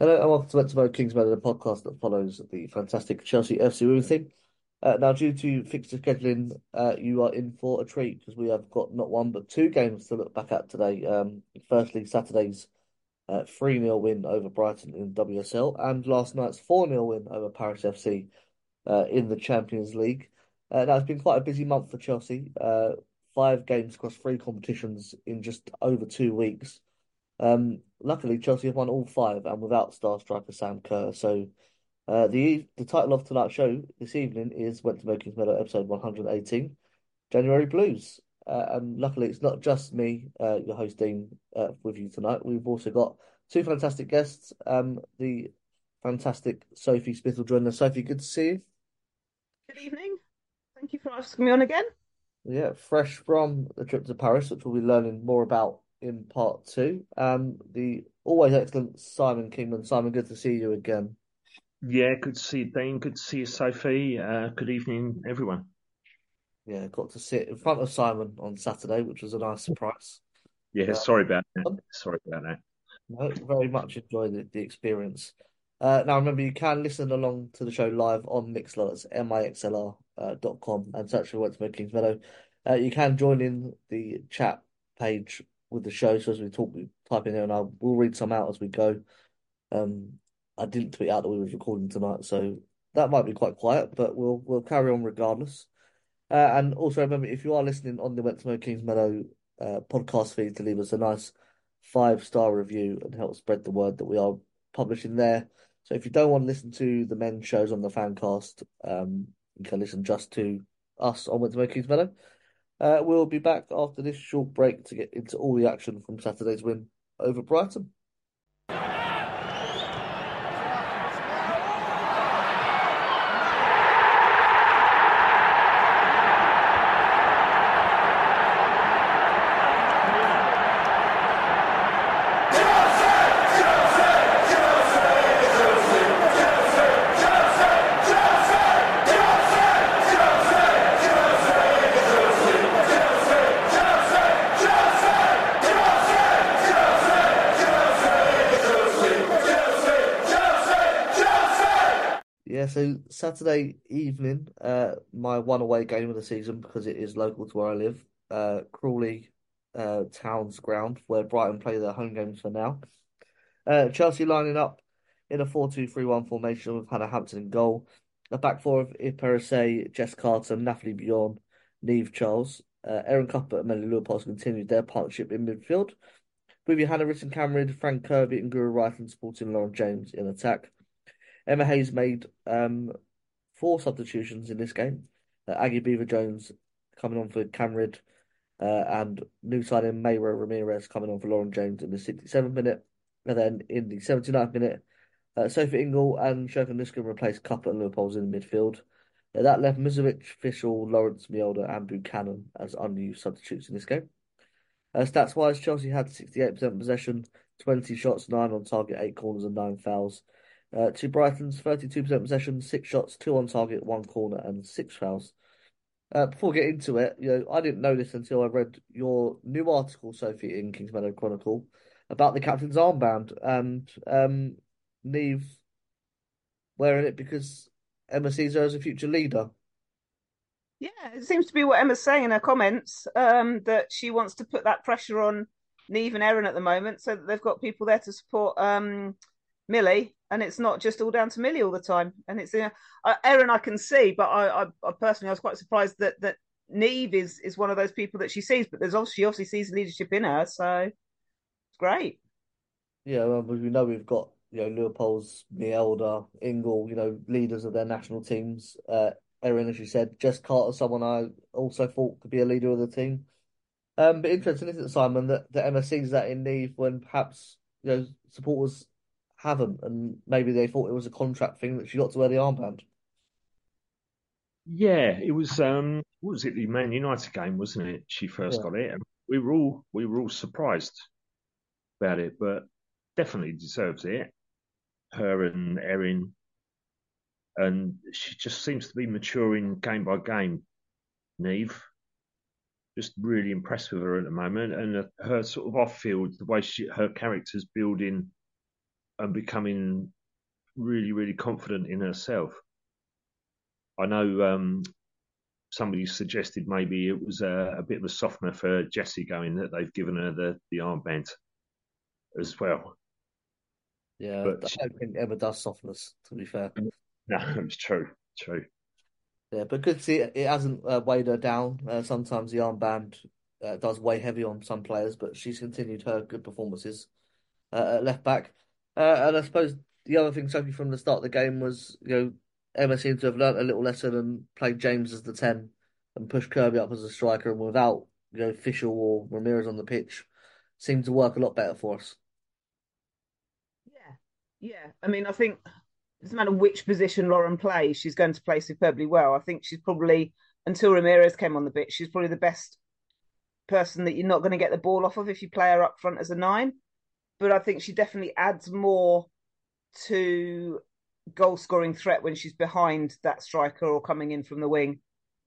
Hello and welcome to Let's Mow Kingsmeadow, the podcast that follows the fantastic Chelsea FC women team. Now, due to fixture scheduling, you are in for a treat because we have got not one but two games to look back at today. Firstly, Saturday's 3-0 win over Brighton in WSL and last night's 4-0 win over Paris FC in the Champions League. Now, it's been quite a busy month for Chelsea. 5 games across 3 competitions in just over 2 weeks. Luckily, Chelsea have won all 5 and without star striker Sam Kerr. So the title of tonight's show this evening is Went to Mow Kingsmeadow, episode 118, January Blues. And luckily, it's not just me, your host Dean, with you tonight. We've also got 2 fantastic guests. The fantastic Sophie Spittle joining us. Sophie, good to see you. Good evening. Thank you for asking me on again. Yeah, fresh from the trip to Paris, which we'll be learning more about in part 2. The always excellent Simon Kingman. Simon, good to see you again. Yeah, good to see you, Dean. Good to see you, Sophie. Good evening, everyone. Yeah, got to sit in front of Simon on Saturday, which was a nice surprise. Yeah, sorry about that. No, very much enjoyed the experience. Now, remember, you can listen along to the show live on Mixlr. That's mixlr.com and search for Went to Mow Kingsmeadow. You can join in the chat page with the show, so as we talk, we type in there, and I will read some out as we go. I didn't tweet out that we were recording tonight, so that might be quite quiet, but we'll carry on regardless. And also remember, if you are listening on the Went to Mow Kingsmeadow podcast feed, to leave us a nice 5-star review and help spread the word that we are publishing there. So if you don't want to listen to the men's shows on the Fancast, you can listen just to us on Went to Mow Kingsmeadow. We'll be back after this short break to get into all the action from Saturday's win over Brighton. So Saturday evening, my one away game of the season, because it is local to where I live, Crawley Town's ground, where Brighton play their home games for now. Chelsea lining up in a 4-2-3-1 formation with Hannah Hampton in goal. A back four of Iperese, Jess Carter, Nathalie Bjorn, Niamh Charles. Erin Cuthbert and Melanie Leupolz continued their partnership in midfield, with Hannah Hampton, Frank Kirby and Guro Reiten supporting Lauren James in attack. Emma Hayes made 4 substitutions in this game. Aggie Beever-Jones coming on for Camrid, and new signing Mayra Ramirez coming on for Lauren James in the 67th minute. And then in the 79th minute, Sophie Ingle and Sjoeke Nüsken replaced Cuthbert and Leupolz in the midfield. That left Mušović, Fishel, Lawrence, Mjelde and Buchanan as unused substitutes in this game. Stats-wise, Chelsea had 68% possession, 20 shots, 9 on target, 8 corners and 9 fouls. To Brighton's 32% possession, 6 shots, 2 on target, 1 corner and 6 fouls. Before we get into it, I didn't know this until I read your new article, Sophie, in Kingsmeadow Chronicle about the captain's armband and Niamh wearing it because Emma sees her as a future leader. Yeah, it seems to be what Emma's saying in her comments, that she wants to put that pressure on Niamh and Erin at the moment so that they've got people there to support Millie, and it's not just all down to Millie all the time. And it's Erin I can see, but I personally I was quite surprised that Niamh is one of those people that she sees, but she obviously sees leadership in her, so it's great. Yeah, well, we know we've got Leupolz, Mjelde, Ingle, leaders of their national teams. Erin, as you said, Jess Carter, someone I also thought could be a leader of the team. But interesting, isn't it, Simon, that Emma sees that in Niamh when perhaps supporters haven't, and maybe they thought it was a contract thing that she got to wear the armband. Yeah, it was. What was it? The Man United game, wasn't it? She first got it, and we were all surprised about it, but definitely deserves it. Her and Erin, and she just seems to be maturing game by game. Niamh, just really impressed with her at the moment, and her sort of off-field, the way her character's building. and becoming really, really confident in herself. I know somebody suggested maybe it was a bit of a softener for Jessie going that they've given her the armband as well. Yeah, but I don't think Emma does softeners, to be fair. No, it's true. Yeah, but good to see it hasn't weighed her down. Sometimes the armband does weigh heavy on some players, but she's continued her good performances at left back. And I suppose the other thing, Sophie, from the start of the game was, you know, Emma seemed to have learnt a little lesson and played James as the 10 and pushed Kirby up as a striker, and without, you know, Fishel or Ramirez on the pitch, seemed to work a lot better for us. Yeah. I mean, I think it doesn't matter which position Lauren plays, she's going to play superbly well. I think she's probably, until Ramirez came on the pitch, she's probably the best person that you're not going to get the ball off of if you play her up front as a 9. But I think she definitely adds more to goal-scoring threat when she's behind that striker or coming in from the wing.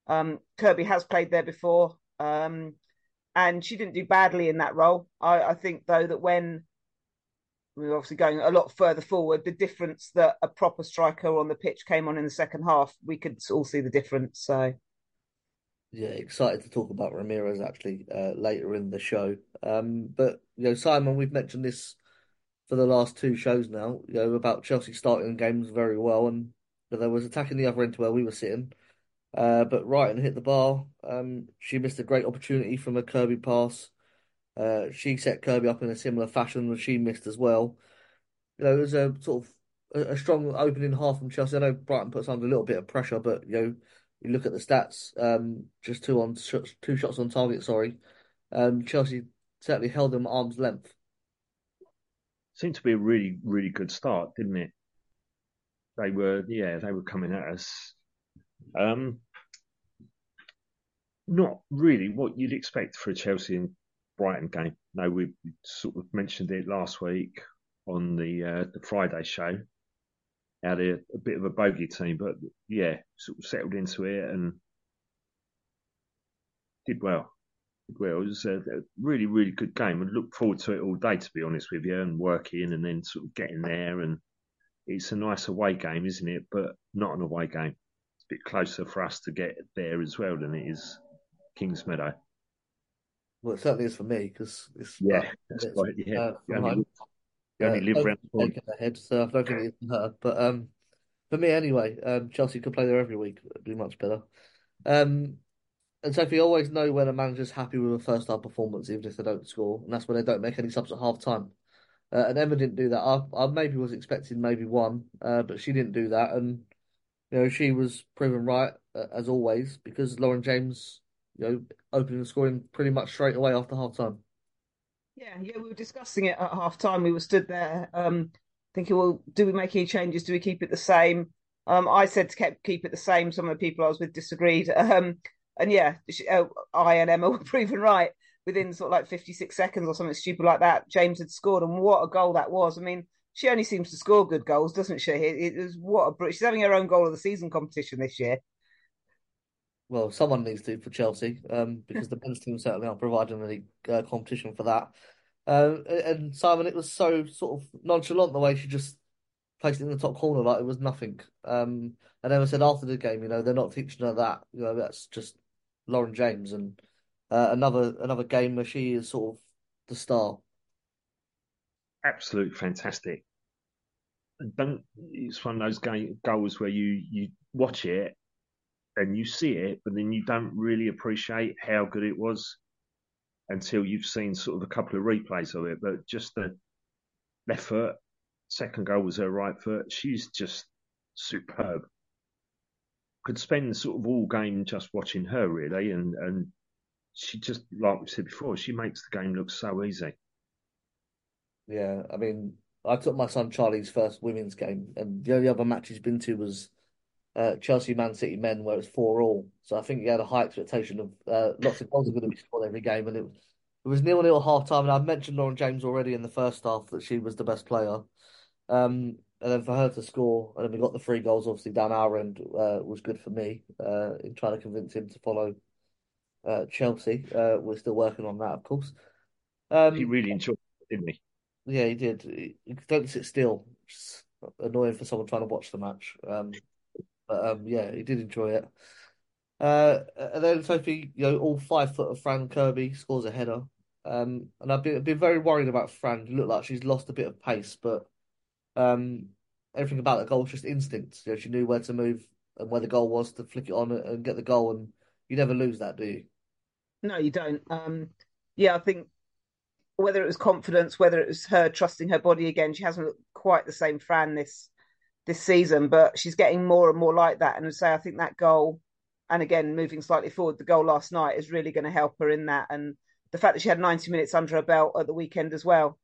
Kirby has played there before, and she didn't do badly in that role. I think, though, that when we were obviously going a lot further forward, the difference that a proper striker on the pitch came on in the second half, we could all see the difference. So, yeah, excited to talk about Ramirez actually later in the show. But, you know, Simon, we've mentioned this for the last two shows now, you know, about Chelsea starting games very well, and there was attacking the other end to where we were sitting. But Reiten hit the bar. She missed a great opportunity from a Kirby pass. She set Kirby up in a similar fashion that she missed as well. You know, it was a sort of a strong opening half from Chelsea. I know Brighton puts under a little bit of pressure, but, you know, you look at the stats, just two shots on target, Chelsea certainly held them at arm's length. Seemed to be a really, really good start, didn't it? They were coming at us. Not really what you'd expect for a Chelsea and Brighton game. No, we sort of mentioned it last week on the Friday show. Had a bit of a bogey team, but yeah, sort of settled into it and did well. Well, it was a really, really good game. I look forward to it all day, to be honest with you, and working and then sort of getting there. And it's a nice away game, isn't it? But not an away game. It's a bit closer for us to get there as well than it is Kingsmeadow. Well, it certainly is for me because it's... Yeah, that's right. Yeah. You only live around the corner. So I don't think it isn't her. But for me, anyway, Chelsea could play there every week. It would be much better. And Sophie, you always know when a manager's happy with a first-half performance, even if they don't score, and that's when they don't make any subs at half-time. And Emma didn't do that. I maybe was expecting maybe one, but she didn't do that. And, you know, she was proven right, as always, because Lauren James, you know, opening and scoring pretty much straight away after half-time. Yeah, we were discussing it at half-time. We were stood there thinking, well, do we make any changes? Do we keep it the same? I said to keep it the same. Some of the people I was with disagreed. And yeah, I and Emma were proven right within sort of like 56 seconds or something stupid like that. James had scored, and what a goal that was. I mean, she only seems to score good goals, doesn't she? She's having her own goal of the season competition this year. Well, someone needs to for Chelsea, because the men's team certainly aren't providing any competition for that. And Simon, it was so sort of nonchalant the way she just placed it in the top corner like it was nothing. And Emma said after the game, you know, they're not teaching her that. You know, that's just Lauren James, and another game where she is sort of the star. Absolute fantastic. It's one of those goals where you watch it and you see it, but then you don't really appreciate how good it was until you've seen sort of a couple of replays of it. But just the left foot, second goal was her right foot. She's just superb. Could spend sort of all game just watching her, really, and she just, like we said before, she makes the game look so easy. Yeah, I mean, I took my son Charlie's first women's game, and the only other match he's been to was Chelsea Man City men, where it's 4-4. So I think he had a high expectation of lots of goals are going to be scored every game, and it was 0-0 at half time. And I mentioned Lauren James already in the first half that she was the best player. And then for her to score, and then we got the three goals, obviously, down our end, was good for me in trying to convince him to follow Chelsea. We're still working on that, of course. He really enjoyed it, didn't he? Yeah, he did. He don't sit still. It's annoying for someone trying to watch the match. But yeah, he did enjoy it. And then Sophie, all 5 foot of Fran Kirby scores a header. And I've been very worried about Fran. It looked like she's lost a bit of pace, but everything about the goal was just instinct. She knew where to move and where the goal was to flick it on and get the goal. And you never lose that, do you? No, you don't. I think whether it was confidence, whether it was her trusting her body again, she hasn't looked quite the same Fran this season, but she's getting more and more like that. And so I think that goal, and again, moving slightly forward, the goal last night is really going to help her in that. And the fact that she had 90 minutes under her belt at the weekend as well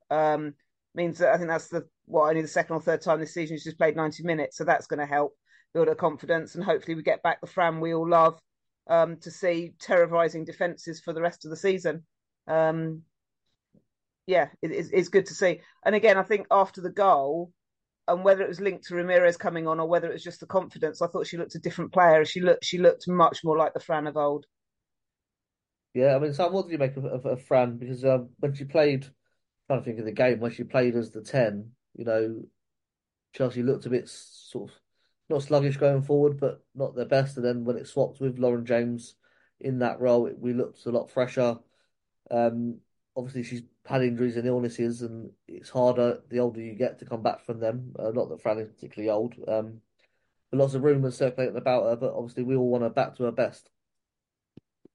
means that I think that's only the second or third time this season she's played 90 minutes. So that's going to help build her confidence. And hopefully we get back the Fran we all love to see terrorising defences for the rest of the season. It's good to see. And again, I think after the goal, and whether it was linked to Ramirez coming on or whether it was just the confidence, I thought she looked a different player. She looked much more like the Fran of old. Yeah, I mean, Sam, what did you make of Fran? Because when she played, I'm trying to think of the game, when she played as the 10, Chelsea looked a bit sort of not sluggish going forward, but not their best. And then when it swapped with Lauren James in that role, we looked a lot fresher. Obviously, she's had injuries and illnesses, and it's harder the older you get to come back from them. Not that Fran is particularly old. But lots of rumours circulating about her, but obviously we all want her back to her best.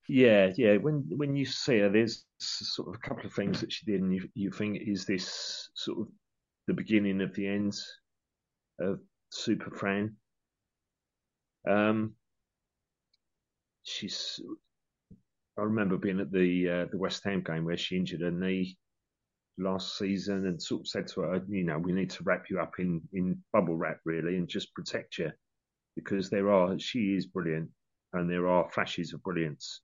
Yeah. When you see her, there's sort of a couple of things that she did, and you think, is this sort of the beginning of the end of Super Fran? I remember being at the West Ham game where she injured her knee last season, and sort of said to her, we need to wrap you up in bubble wrap, really, and just protect you, because she is brilliant, and there are flashes of brilliance.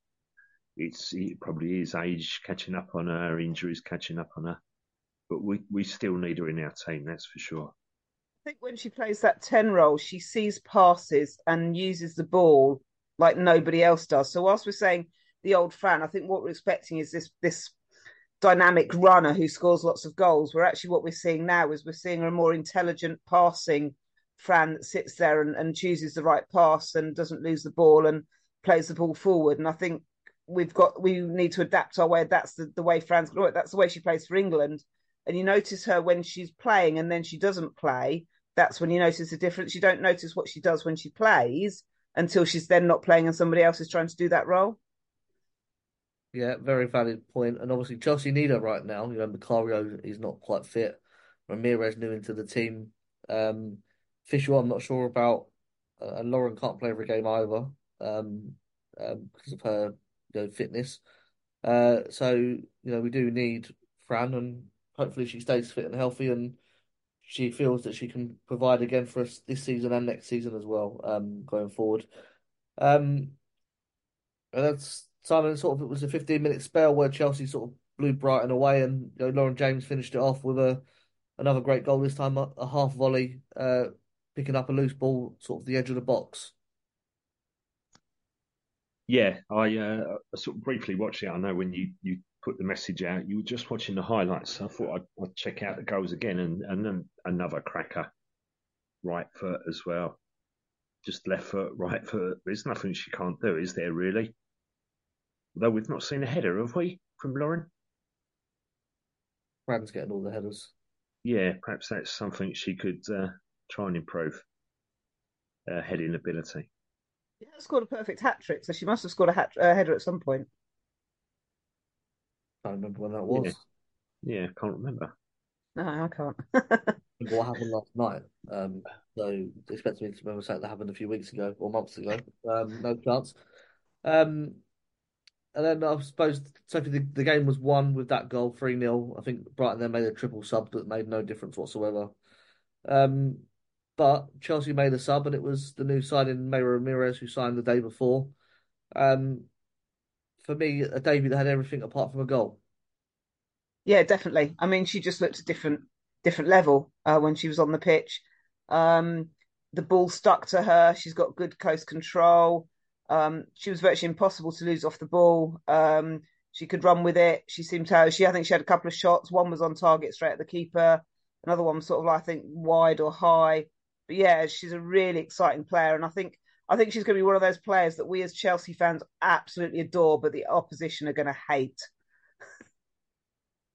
It probably is age catching up on her, injuries catching up on her, but we still need her in our team, that's for sure. I think when she plays that 10 role, she sees passes and uses the ball like nobody else does. So whilst we're saying the old Fran, I think what we're expecting is this dynamic runner who scores lots of goals, where actually what we're seeing now is we're seeing a more intelligent passing Fran that sits there and chooses the right pass and doesn't lose the ball and plays the ball forward. And I think we need to adapt our way. That's the way Fran's going to work. That's the way she plays for England. And you notice her when she's playing and then she doesn't play. That's when you notice the difference. You don't notice what she does when she plays until she's then not playing and somebody else is trying to do that role. Yeah, very valid point. And obviously Chelsea need her right now. Macario is not quite fit. Ramirez new into the team. Fishel, I'm not sure about. And Lauren can't play every game either because of her fitness. So we do need Fran, and hopefully she stays fit and healthy and she feels that she can provide again for us this season and next season as well, going forward. And that's Simon, sort of, it was a 15-minute spell where Chelsea sort of blew Brighton away, and Lauren James finished it off with another great goal, this time a half volley, picking up a loose ball, sort of the edge of the box. Yeah, I sort of briefly watched it. I know when you put the message out, you were just watching the highlights. So I thought I'd check out the goals again, and then another cracker. Right foot as well. Just left foot, right foot. There's nothing she can't do, is there, really? Although we've not seen a header, have we, from Lauren? Fran's getting all the headers. Yeah, perhaps that's something she could try and improve, heading ability. Yeah, scored a perfect hat-trick, so she must have scored a header at some point. I can't remember when that was. Yeah, I can't remember. No, I can't. What happened last night? So expect me to remember something that happened a few weeks ago, or months ago. No chance. And then I suppose Sophie, the game was won with that goal, 3-0. I think Brighton then made a triple sub that made no difference whatsoever. But Chelsea made a sub, and it was the new signing, Mayra Ramirez, who signed the day before. For me, a debut that had everything apart from a goal. Yeah, definitely. I mean, she just looked a different level when she was on the pitch. The ball stuck to her. She's got good close control. She was virtually impossible to lose off the ball. She could run with it. She seemed to have, I think she had a couple of shots. One was on target straight at the keeper. Another one was sort of, I think, wide or high. But yeah, she's a really exciting player. And I think she's going to be one of those players that we as Chelsea fans absolutely adore, but the opposition are going to hate.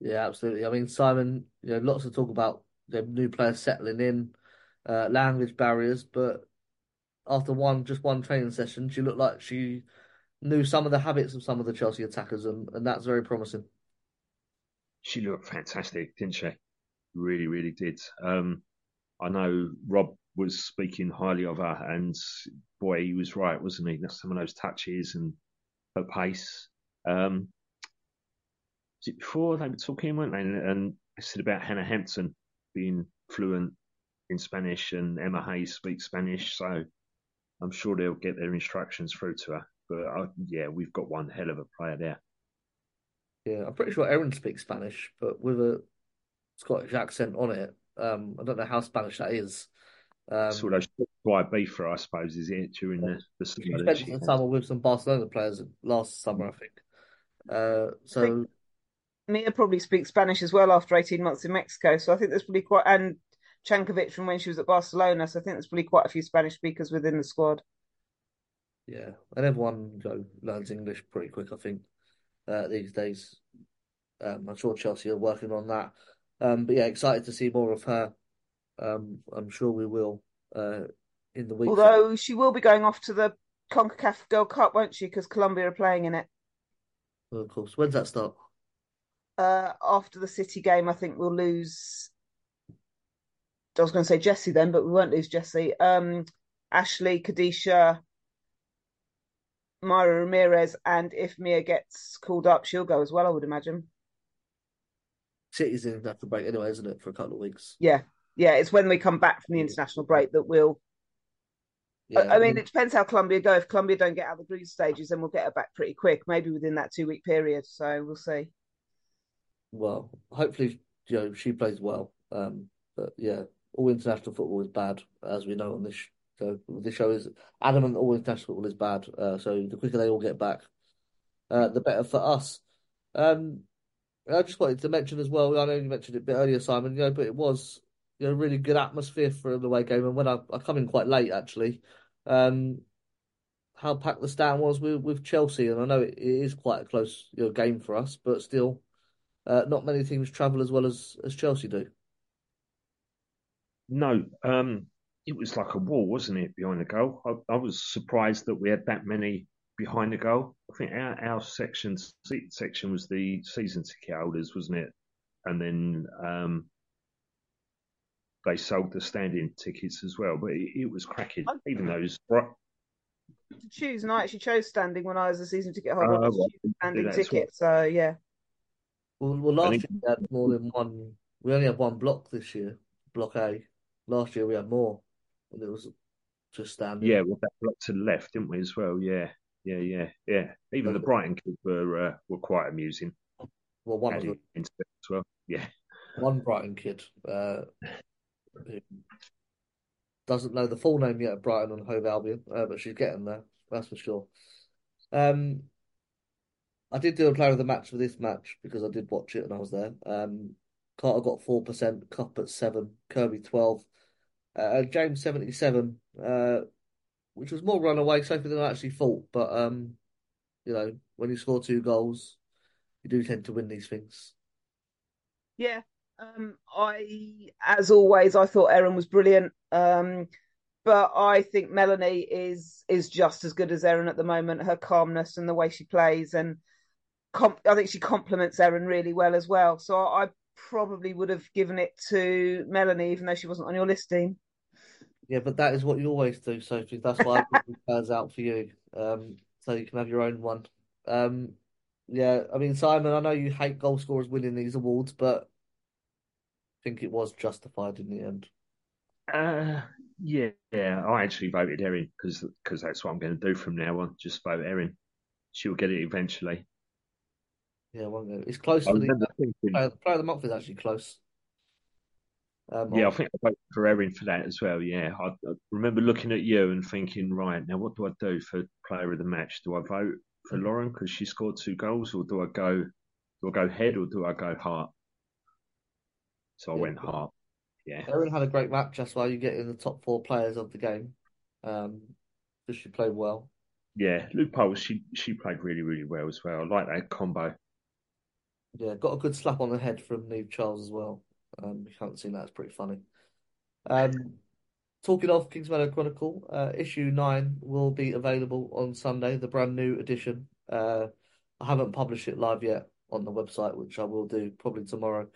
Yeah, absolutely. I mean, Simon, lots of talk about the new players settling in, language barriers, but after just one training session, she looked like she knew some of the habits of some of the Chelsea attackers, and that's very promising. She looked fantastic, didn't she? Really, really did. I know Rob was speaking highly of her, and boy, he was right, wasn't he? Some of those touches and her pace. Was it before they were talking, weren't they? And I said about Hannah Hampton being fluent in Spanish, and Emma Hayes speaks Spanish, so I'm sure they'll get their instructions through to her. But we've got one hell of a player there. Yeah, I'm pretty sure Erin speaks Spanish, but with a Scottish accent on it. I don't know how Spanish that is. Sort of quite beefer, I suppose, is it, during the summer? She spent some summer with some Barcelona players last summer, I think. I think Mia probably speaks Spanish as well after 18 months in Mexico, so I think there's probably quite... And Čanković from when she was at Barcelona, so I think there's probably quite a few Spanish speakers within the squad. Yeah, and everyone learns English pretty quick, I think, these days. I'm sure Chelsea are working on that. But yeah, excited to see more of her. I'm sure we will in the week. Although she will be going off to the CONCACAF Gold Cup, won't she? Because Colombia are playing in it. Well, of course. When's that start? After the City game, I think we'll lose... I was going to say Jessie then, but we won't lose Jessie. Ashley, Kadeisha, Mayra Ramirez, and if Mia gets called up, she'll go as well, I would imagine. City's in after break anyway, isn't it, for a couple of weeks? Yeah, it's when we come back from the international break that we'll... Yeah, I mean, it depends how Colombia go. If Colombia don't get out of the group stages, then we'll get her back pretty quick, maybe within that 2-week period, so we'll see. Well, hopefully she plays well, but yeah, all international football is bad, as we know on this show. So this show is adamant all international football is bad, so the quicker they all get back, the better for us. I just wanted to mention as well, I know you mentioned it a bit earlier, Simon, but it was a really good atmosphere for the away game, and when I come in quite late, actually, how packed the stand was with Chelsea, and I know it is quite a close game for us, but still, not many teams travel as well as Chelsea do. No, it was like a wall, wasn't it, behind the goal? I was surprised that we had that many behind the goal. I think our section was the season ticket holders, wasn't it? And then they sold the standing tickets as well. But it was cracking, even though it was right. To choose, and I actually chose standing when I was a season ticket holder. I was standing ticket, well. So yeah. Well, last year we had more than one. We only had one block this year, block A. Last year we had more, and it was just standing. Yeah, we had that block to the left, didn't we, as well? Yeah. Even the Brighton kids were quite amusing. Well, one of them. As well. Yeah. One Brighton kid who doesn't know the full name yet of Brighton and Hove Albion, but she's getting there, that's for sure. I did do a player of the match for this match because I did watch it and I was there. Carter got 4%, Cup at 7%, Kirby 12%, James 77%, which was more runaway, Sophie, than I actually thought. But when you score 2 goals, you do tend to win these things. Yeah, as always, I thought Erin was brilliant, but I think Melanie is just as good as Erin at the moment. Her calmness and the way she plays, and I think she complements Erin really well as well. So I probably would have given it to Melanie, even though she wasn't on your listing. Yeah, but that is what you always do, Sophie. That's why I put the players out for you, so you can have your own one. Yeah, I mean, Simon, I know you hate goal scorers winning these awards, but I think it was justified in the end. I actually voted Erin because that's what I'm going to do from now on. Just vote Erin. She'll get it eventually. Yeah, it's close. The player of the month is actually close. I think I voted for Erin for that as well. Yeah, I remember looking at you and thinking, right, now what do I do for player of the match? Do I vote for Lauren because she scored 2 goals, or do I go head or do I go heart? So I went heart. Yeah. Erin had a great match. That's why you get in the top 4 players of the game. Because she played well. Yeah, Leupolz, she played really, really well as well. I like that combo. Yeah, got a good slap on the head from Niamh Charles as well. You haven't seen that, it's pretty funny. Talking of Kingsmeadow Chronicle, issue 9 will be available on Sunday, the brand new edition. I haven't published it live yet on the website, which I will do probably tomorrow.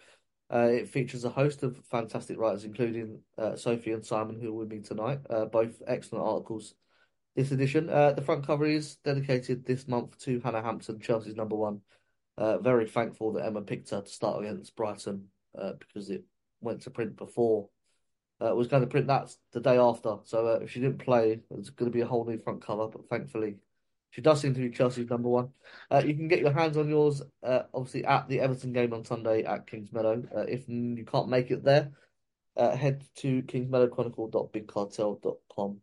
It features a host of fantastic writers, including Sophie and Simon, who are with me tonight. Both excellent articles this edition. The front cover is dedicated this month to Hannah Hampton, Chelsea's number 1. Very thankful that Emma picked her to start against Brighton because it went to print before. It was going to print that the day after. So if she didn't play, it's going to be a whole new front cover. But thankfully, she does seem to be Chelsea's number 1. You can get your hands on yours, obviously, at the Everton game on Sunday at Kingsmeadow. If you can't make it there, head to kingsmeadowchronicle.bigcartel.com.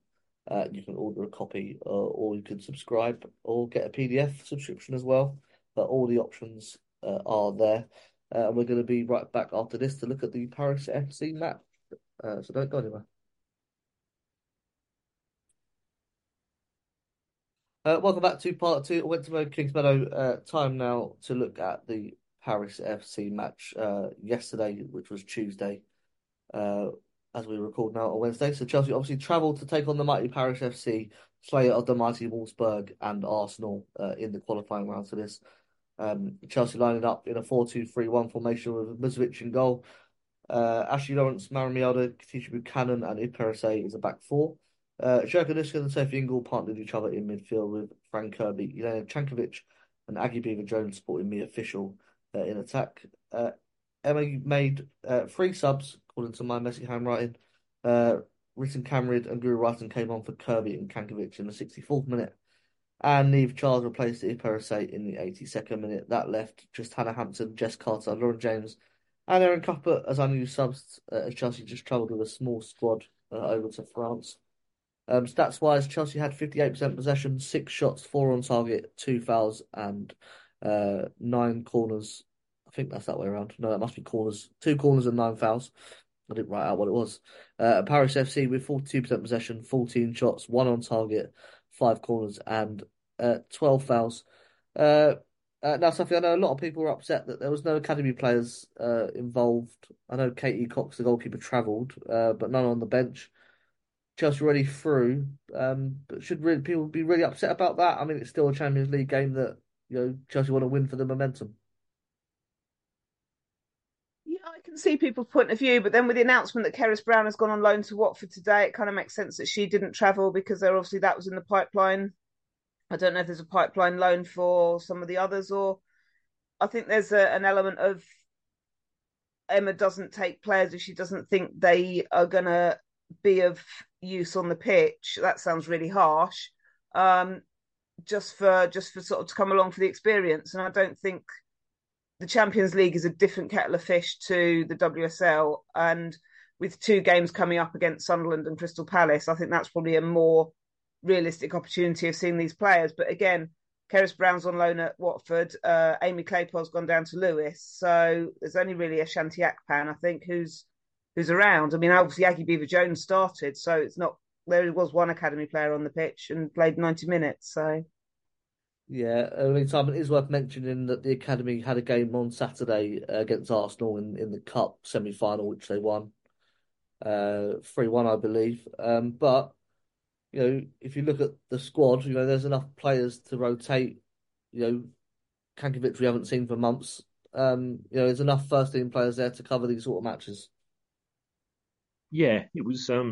You can order a copy, or you can subscribe or get a PDF subscription as well. All the options are there. And we're going to be right back after this to look at the Paris FC match. So don't go anywhere. Welcome back to part 2. I went to Mow Kingsmeadow. Time now to look at the Paris FC match yesterday, which was Tuesday, as we record now on Wednesday. So Chelsea obviously travelled to take on the mighty Paris FC, slayer of the mighty Wolfsburg and Arsenal in the qualifying round for this. Chelsea lining up in a 4-2-3-1 formation with Mušović in goal. Ashley Lawrence, Mayra Ramirez, Kadeisha Buchanan and Iperese is a back 4. Sjoeke Nüsken and Sophie Ingle partnered each other in midfield with Frank Kirby, Jelena Čanković and Aggie Beever-Jones supporting me Fishel in attack. Emma made 3 subs, according to my messy handwriting. Ritten Camrid and Guro Reiten came on for Kirby and Čanković in the 64th minute. And Niamh Charles replaced Iperese in the 82nd minute. That left just Hannah Hampton, Jess Carter, Lauren James and Erin Cuthbert as unused subs as Chelsea just travelled with a small squad over to France. Stats-wise, Chelsea had 58% possession, 6 shots, 4 on target, 2 fouls and 9 corners. I think that's that way around. No, that must be corners. 2 corners and 9 fouls. I didn't write out what it was. Paris FC with 42% possession, 14 shots, 1 on target, 5 corners and 12 fouls. Now, Sophie, I know a lot of people were upset that there was no academy players involved. I know Katie Cox, the goalkeeper, travelled, but none on the bench. Chelsea already through, but should really people be really upset about that? I mean, it's still a Champions League game that Chelsea want to win for the momentum. Yeah, I can see people's point of view, but then with the announcement that Keris Brown has gone on loan to Watford today, it kind of makes sense that she didn't travel because obviously that was in the pipeline. I don't know if there's a pipeline loan for some of the others, or I think there's an element of Emma doesn't take players if she doesn't think they are going to be of use on the pitch. That sounds really harsh. Just for sort of to come along for the experience. And I don't think the Champions League is a different kettle of fish to the WSL. And with 2 games coming up against Sunderland and Crystal Palace, I think that's probably a more realistic opportunity of seeing these players. But again, Keris Brown's on loan at Watford. Amy Claypole's gone down to Lewis. So there's only really a Shanti Akpan, I think, who's around. I mean, obviously Aggie Beever-Jones started, so it's not... There was one academy player on the pitch and played 90 minutes, so... Yeah, I mean, Simon, it is worth mentioning that the academy had a game on Saturday against Arsenal in the Cup semi-final, which they won. 3-1, I believe. But, if you look at the squad, there's enough players to rotate. Čanković we haven't seen for months. There's enough first-team players there to cover these sort of matches. Yeah, it was sort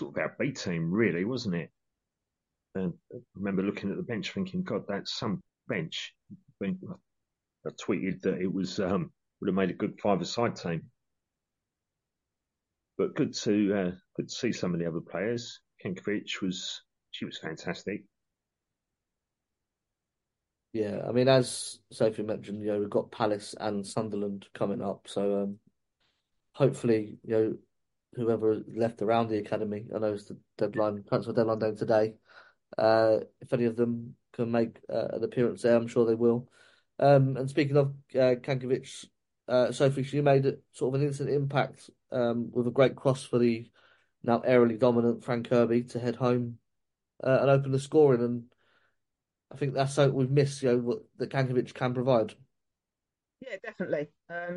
of our B team, really, wasn't it? And I remember looking at the bench thinking, God, that's some bench. I tweeted that it was would have made a good 5-a-side team. But good to see some of the other players. Čanković was fantastic. Yeah, I mean, as Sophie mentioned, we've got Palace and Sunderland coming up, so... Hopefully, whoever left around the academy, I know it's the transfer deadline day today. If any of them can make an appearance there. I'm sure they will. And speaking of Čanković, Sophie, she made it sort of an instant impact with a great cross for the now aerially dominant Frank Kirby to head home and open the scoring. And I think that's something we've missed, you know, what, that Čanković can provide. Yeah, definitely.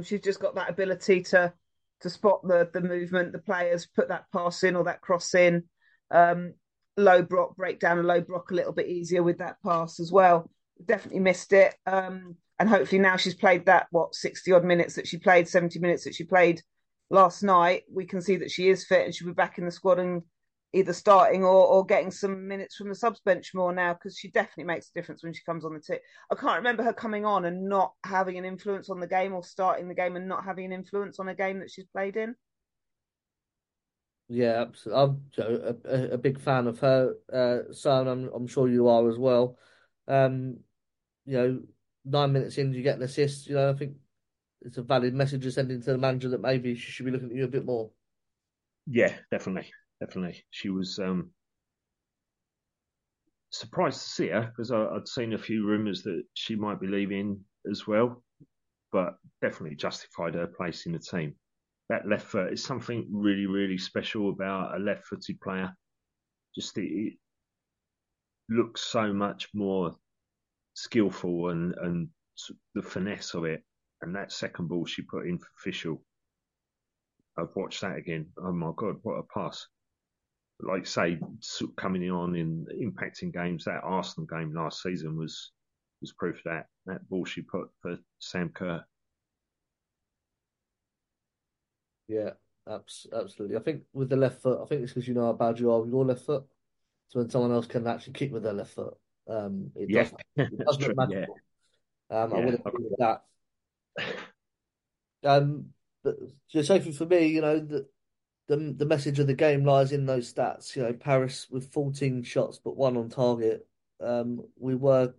She's just got that ability to spot the movement, the players, put that pass in or that cross in. Low block, break down a low block a little bit easier with that pass as well. Definitely missed it. And hopefully now she's played that, 60-odd minutes that she played, 70 minutes that she played last night. We can see that she is fit and she'll be back in the squad and either starting or getting some minutes from the subs bench more now, because she definitely makes a difference when she comes on the tip. I can't remember her coming on and not having an influence on the game, or starting the game and not having an influence on a game that she's played in. Yeah, absolutely. I'm a big fan of her, son. I'm sure you are as well. 9 minutes in, you get an assist. You know, I think it's a valid message you're sending to the manager that maybe she should be looking at you a bit more. Yeah, definitely. Definitely. She was surprised to see her, because I'd seen a few rumours that she might be leaving as well, but definitely justified her place in the team. That left foot is something really, really special about a left-footed player. Just it looks so much more skillful and the finesse of it. And that second ball she put in for Fishel, I've watched that again. Oh, my God, what a pass. Like say, coming on and impacting games, that Arsenal game last season was proof of that. That ball she put for Sam Kerr. Yeah, absolutely. I think with the left foot, I think it's because you know how bad you are with your left foot. So when someone else can actually kick with their left foot, it does look magical. Yeah. I would agree with that. But Sophie, for me, you know, the message of the game lies in those stats. You know, Paris with 14 shots but 1 on target. We were,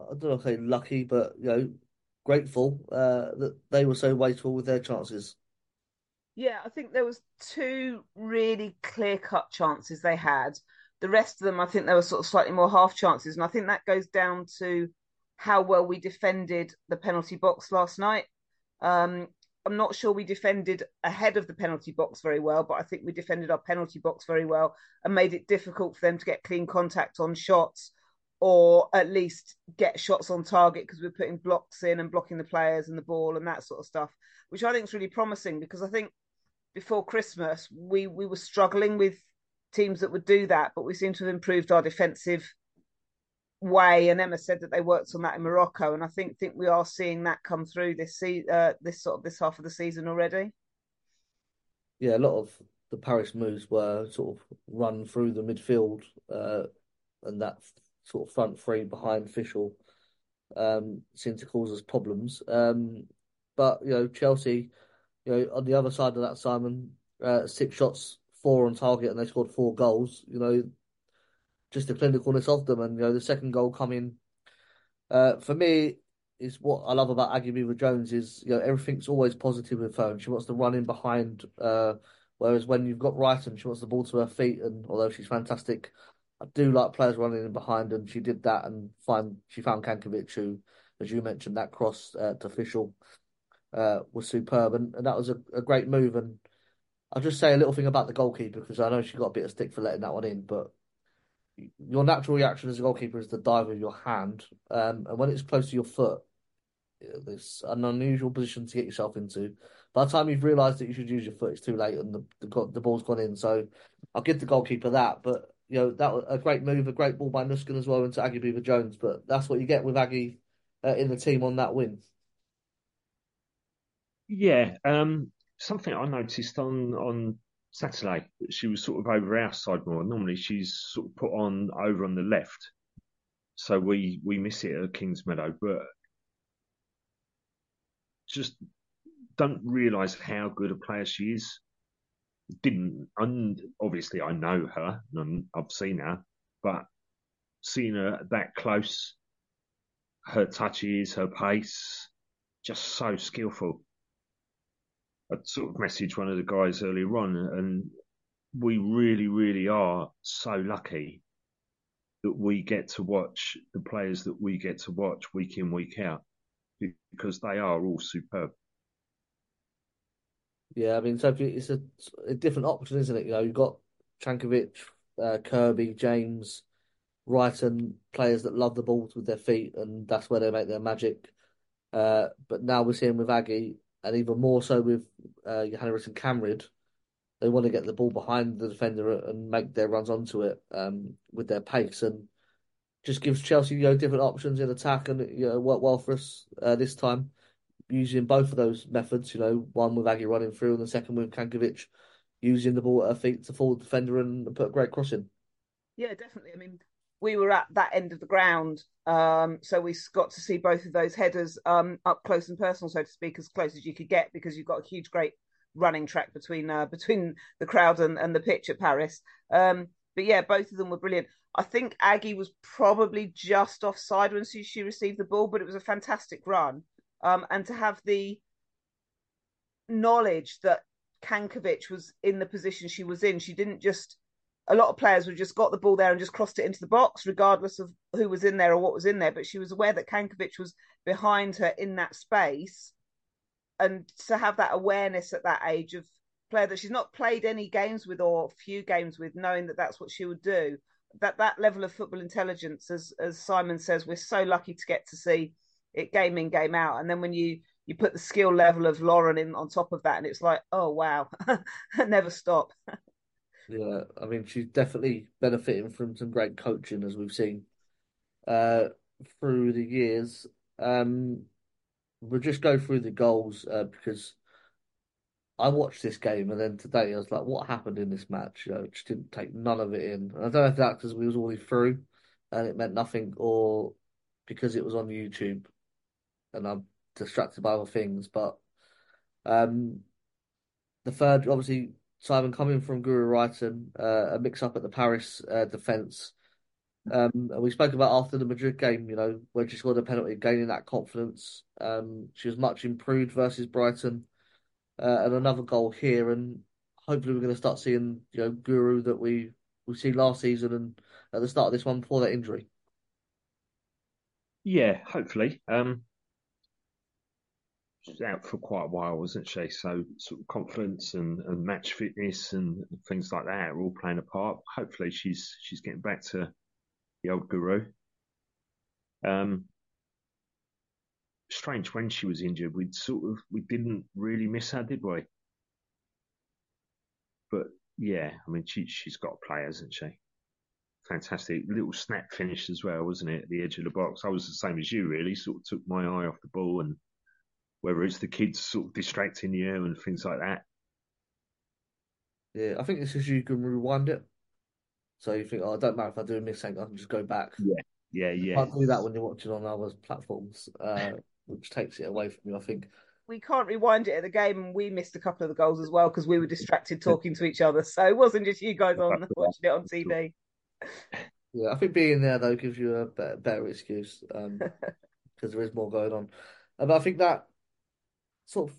I don't know if I say lucky, but you know, grateful that they were so wasteful with their chances. Yeah, I think there was 2 really clear-cut chances they had. The rest of them, I think they were sort of slightly more half chances, and I think that goes down to how well we defended the penalty box last night. I'm not sure we defended ahead of the penalty box very well, but I think we defended our penalty box very well and made it difficult for them to get clean contact on shots, or at least get shots on target, because we're putting blocks in and blocking the players and the ball and that sort of stuff, which I think is really promising, because I think before Christmas, we were struggling with teams that would do that, but we seem to have improved our defensive way, and Emma said that they worked on that in Morocco, and I think we are seeing that come through this half of the season already. Yeah, a lot of the Paris moves were sort of run through the midfield and that sort of front three behind Fishel seemed to cause us problems. But you know, Chelsea, you know, on the other side of that, Simon, 6 shots, 4 on target, and they scored 4 goals. You know, just the clinicalness of them. And, you know, the second goal coming, for me, is what I love about Aggie Beever-Jones is, you know, everything's always positive with her. And she wants to run in behind, whereas when you've got Reiten, she wants the ball to her feet. And although she's fantastic, I do like players running in behind. And she did that, and she found Čanković, who, as you mentioned, that cross to Fishel was superb. And that was a great move. And I'll just say a little thing about the goalkeeper, because I know she got a bit of stick for letting that one in, but your natural reaction as a goalkeeper is to dive with your hand. And when it's close to your foot, it's an unusual position to get yourself into. By the time you've realised that you should use your foot, it's too late and the ball's gone in. So I'll give the goalkeeper that. But, you know, that was a great move, a great ball by Nüsken as well into Aggie Beever-Jones. But that's what you get with Aggie in the team on that win. Yeah. Something I noticed on Saturday, she was sort of over our side more. Normally she's sort of put on over on the left, so we miss it at Kingsmeadow, but just don't realise how good a player she is. Obviously I know her and I've seen her, but seeing her that close, her touches, her pace, just so skillful. I sort of messaged one of the guys earlier on, and we really, really are so lucky that we get to watch, the players that we get to watch week in, week out, because they are all superb. Yeah, I mean, it's a different option, isn't it? You know, you've got Čanković, Kirby, James, Reiten, players that love the balls with their feet, and that's where they make their magic. But now we're seeing with Aggie, and even more so with Johannes and Camryd, they want to get the ball behind the defender and make their runs onto it with their pace, and just gives Chelsea, you know, different options in attack, and you know, worked well for us this time, using both of those methods, you know, one with Aggie running through and the second with Čanković using the ball at her feet to fall the defender and put a great cross in. Yeah, definitely. I mean, we were at that end of the ground, so we got to see both of those headers up close and personal, so to speak, as close as you could get, because you've got a huge, great running track between the crowd and the pitch at Paris. But yeah, both of them were brilliant. I think Aggie was probably just offside when she received the ball, but it was a fantastic run. And to have the knowledge that Čanković was in the position she was in, she didn't just... A lot of players would just got the ball there and just crossed it into the box, regardless of who was in there or what was in there. But she was aware that Čanković was behind her in that space. And to have that awareness at that age of player that she's not played any games with or few games with, knowing that that's what she would do, that level of football intelligence, as Simon says, we're so lucky to get to see it game in, game out. And then when you put the skill level of Lauren in on top of that, and it's like, oh, wow, never stop. Yeah, I mean, she's definitely benefiting from some great coaching, as we've seen through the years. We'll just go through the goals because I watched this game, and then today I was like, what happened in this match? You know, just didn't take none of it in. And I don't know if that's because we was already through and it meant nothing, or because it was on YouTube and I'm distracted by other things. But the third, obviously... Simon, coming from Guro Reiten, a mix-up at the Paris defence. And we spoke about after the Madrid game, you know, when she scored a penalty, gaining that confidence. She was much improved versus Brighton. And another goal here, and hopefully we're going to start seeing, you know, Guro that we see last season and at the start of this one before that injury. Yeah, hopefully. Out for quite a while, wasn't she? So sort of confidence and match fitness and things like that are all playing a part. Hopefully she's getting back to the old Guro. Strange, when she was injured, we didn't really miss her, did we? But yeah, I mean, she's got a play, hasn't she? Fantastic little snap finish as well, wasn't it? At the edge of the box. I was the same as you, really. Sort of took my eye off the ball, and whether it's the kids sort of distracting you and things like that. Yeah, I think this is you can rewind it. So you think, oh, it don't matter if I do miss something, I can just go back. Yeah. I can't do that when you're watching on other platforms, which takes it away from you, I think. We can't rewind it at the game, and we missed a couple of the goals as well because we were distracted talking to each other. So it wasn't just you guys watching it on TV. Yeah, I think being there, though, gives you a better excuse because there is more going on. And I think that sort of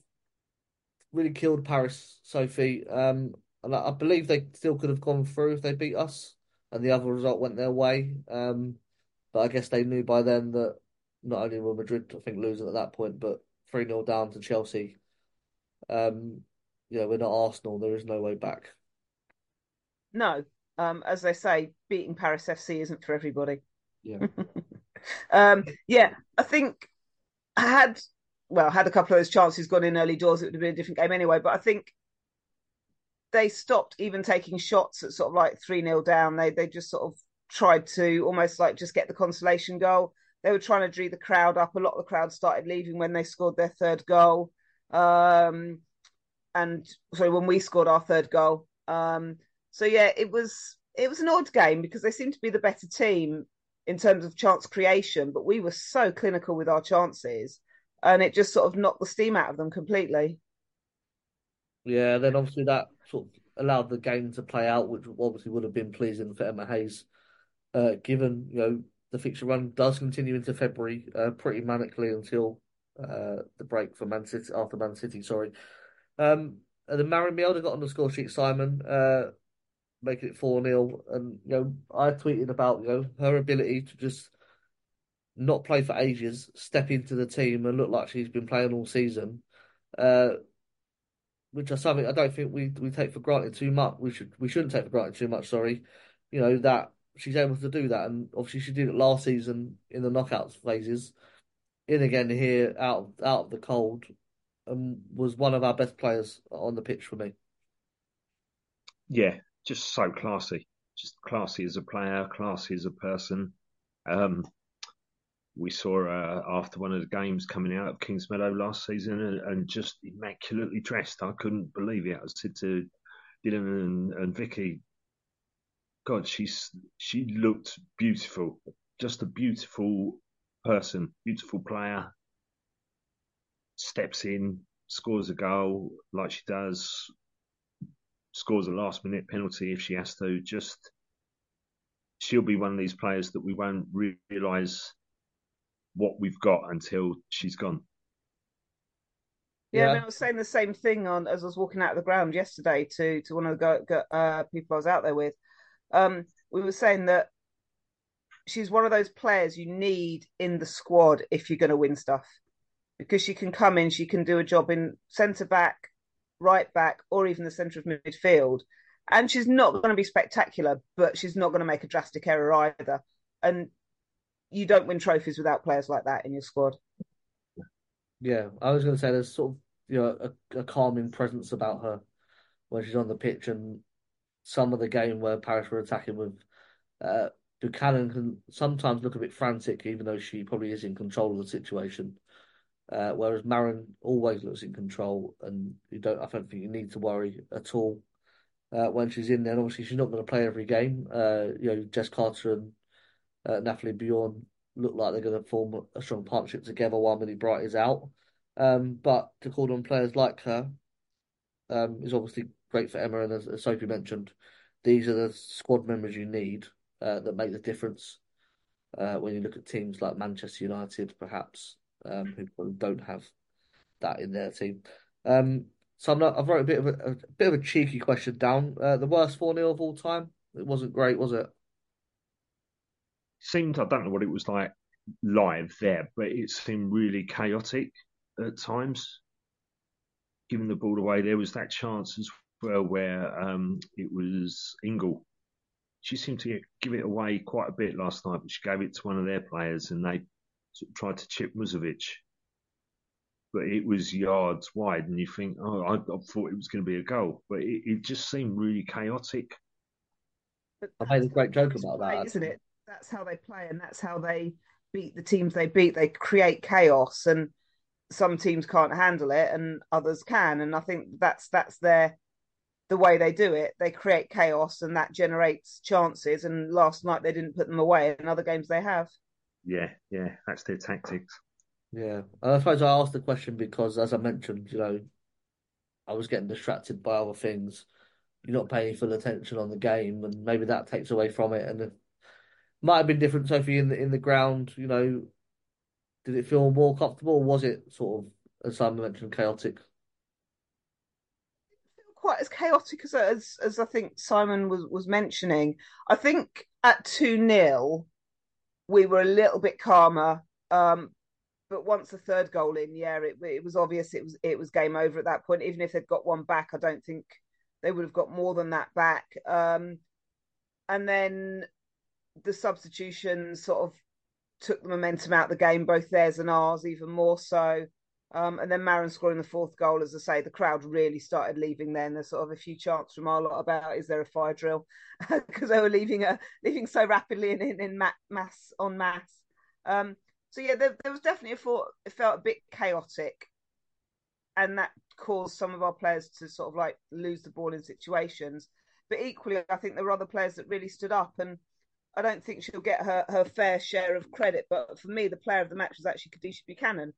really killed Paris, Sophie. And I believe they still could have gone through if they beat us, and the other result went their way. But I guess they knew by then that not only were Madrid, I think, losing at that point, but 3-0 down to Chelsea. We're not Arsenal. There is no way back. No. As they say, beating Paris FC isn't for everybody. Yeah. I think had a couple of those chances gone in early doors, it would have been a different game anyway. But I think they stopped even taking shots at sort of like 3-0 down. They just sort of tried to almost like just get the consolation goal. They were trying to drew the crowd up. A lot of the crowd started leaving when they scored their third goal. When we scored our third goal. It was an odd game because they seemed to be the better team in terms of chance creation, but we were so clinical with our chances, and it just sort of knocked the steam out of them completely. Yeah, then obviously that sort of allowed the game to play out, which obviously would have been pleasing for Emma Hayes, given, you know, the fixture run does continue into February pretty manically until the break for Man City, after Man City, sorry. And then Mjelde got on the score sheet, Simon. make it 4-0. And, you know, I tweeted about, you know, her ability to just not play for ages, step into the team and look like she's been playing all season, which is something I don't think we take for granted too much. We shouldn't take for granted too much, sorry. You know, that she's able to do that. And obviously she did it last season in the knockout phases. In again here, out of the cold, and was one of our best players on the pitch for me. Yeah, just so classy. Just classy as a player, classy as a person. We saw after one of the games coming out of Kingsmeadow last season and just immaculately dressed. I couldn't believe it. I said to Dylan and Vicky, God, she looked beautiful. Just a beautiful person, beautiful player. Steps in, scores a goal like she does, scores a last-minute penalty if she has to. Just, she'll be one of these players that we won't realise what we've got until she's gone. Yeah, yeah. I mean, I was saying the same thing as I was walking out of the ground yesterday to one of the people I was out there with. We were saying that she's one of those players you need in the squad if you're going to win stuff, because she can come in, she can do a job in centre-back, right-back, or even the centre of midfield. And she's not going to be spectacular, but she's not going to make a drastic error either. And you don't win trophies without players like that in your squad. Yeah, I was going to say there's sort of, you know, a calming presence about her when she's on the pitch, and some of the game where Paris were attacking with Buchanan can sometimes look a bit frantic, even though she probably is in control of the situation. Whereas Marin always looks in control, and I don't think you need to worry at all when she's in there. And obviously, she's not going to play every game. You know, Jess Carter and Nathalie Bjorn look like they're going to form a strong partnership together while Millie Bright is out. But to call on players like her is obviously great for Emma. And as Sophie mentioned, these are the squad members you need that make the difference when you look at teams like Manchester United, perhaps, who don't have that in their team. So I've wrote a bit of a cheeky question down. The worst 4-0 of all time. It wasn't great, was it? I don't know what it was like live there, but it seemed really chaotic at times. Giving the ball away, there was that chance as well where it was Ingle. She seemed to give it away quite a bit last night, but she gave it to one of their players and they tried to chip Mušović. But it was yards wide, and you think, oh, I thought it was going to be a goal. But it just seemed really chaotic. I made a great joke about that, isn't it? That's how they play, and that's how they beat the teams they beat. They create chaos, and some teams can't handle it and others can. And I think that's the way they do it. They create chaos, and that generates chances. And last night they didn't put them away, and other games they have. Yeah, that's their tactics. Yeah. And I suppose I asked the question because, as I mentioned, you know, I was getting distracted by other things. You're not paying full attention on the game, and maybe that takes away from it. And might have been different, Sophie, in the ground. You know, did it feel more comfortable, or was it sort of, as Simon mentioned, chaotic? It didn't feel quite as chaotic as I think Simon was mentioning. I think at 2-0, we were a little bit calmer. But once the third goal in, yeah, it was obvious it was game over at that point. Even if they'd got one back, I don't think they would have got more than that back. And then the substitutions sort of took the momentum out of the game, both theirs and ours, even more so. And then Marin scoring the fourth goal, as I say, the crowd really started leaving then. There's sort of a few chants from our lot about, is there a fire drill? Because they were leaving so rapidly and in mass. So, yeah, there was definitely it felt a bit chaotic. And that caused some of our players to sort of like lose the ball in situations. But equally, I think there were other players that really stood up, and I don't think she'll get her fair share of credit, but for me, the player of the match was actually Kadeisha Buchanan,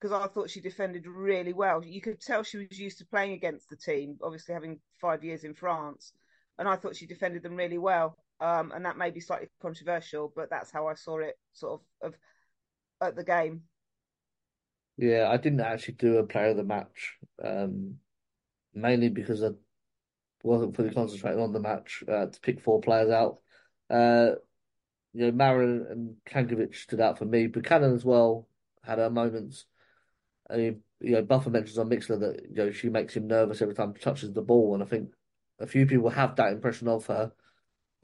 because I thought she defended really well. You could tell she was used to playing against the team, obviously having 5 years in France, and I thought she defended them really well. And that may be slightly controversial, but that's how I saw it sort of at the game. Yeah, I didn't actually do a player of the match, mainly because I wasn't fully concentrating on the match, to pick four players out. Marin and Čanković stood out for me. Buchanan as well had her moments. I mean, Buffer mentions on Mixler that she makes him nervous every time she touches the ball, and I think a few people have that impression of her.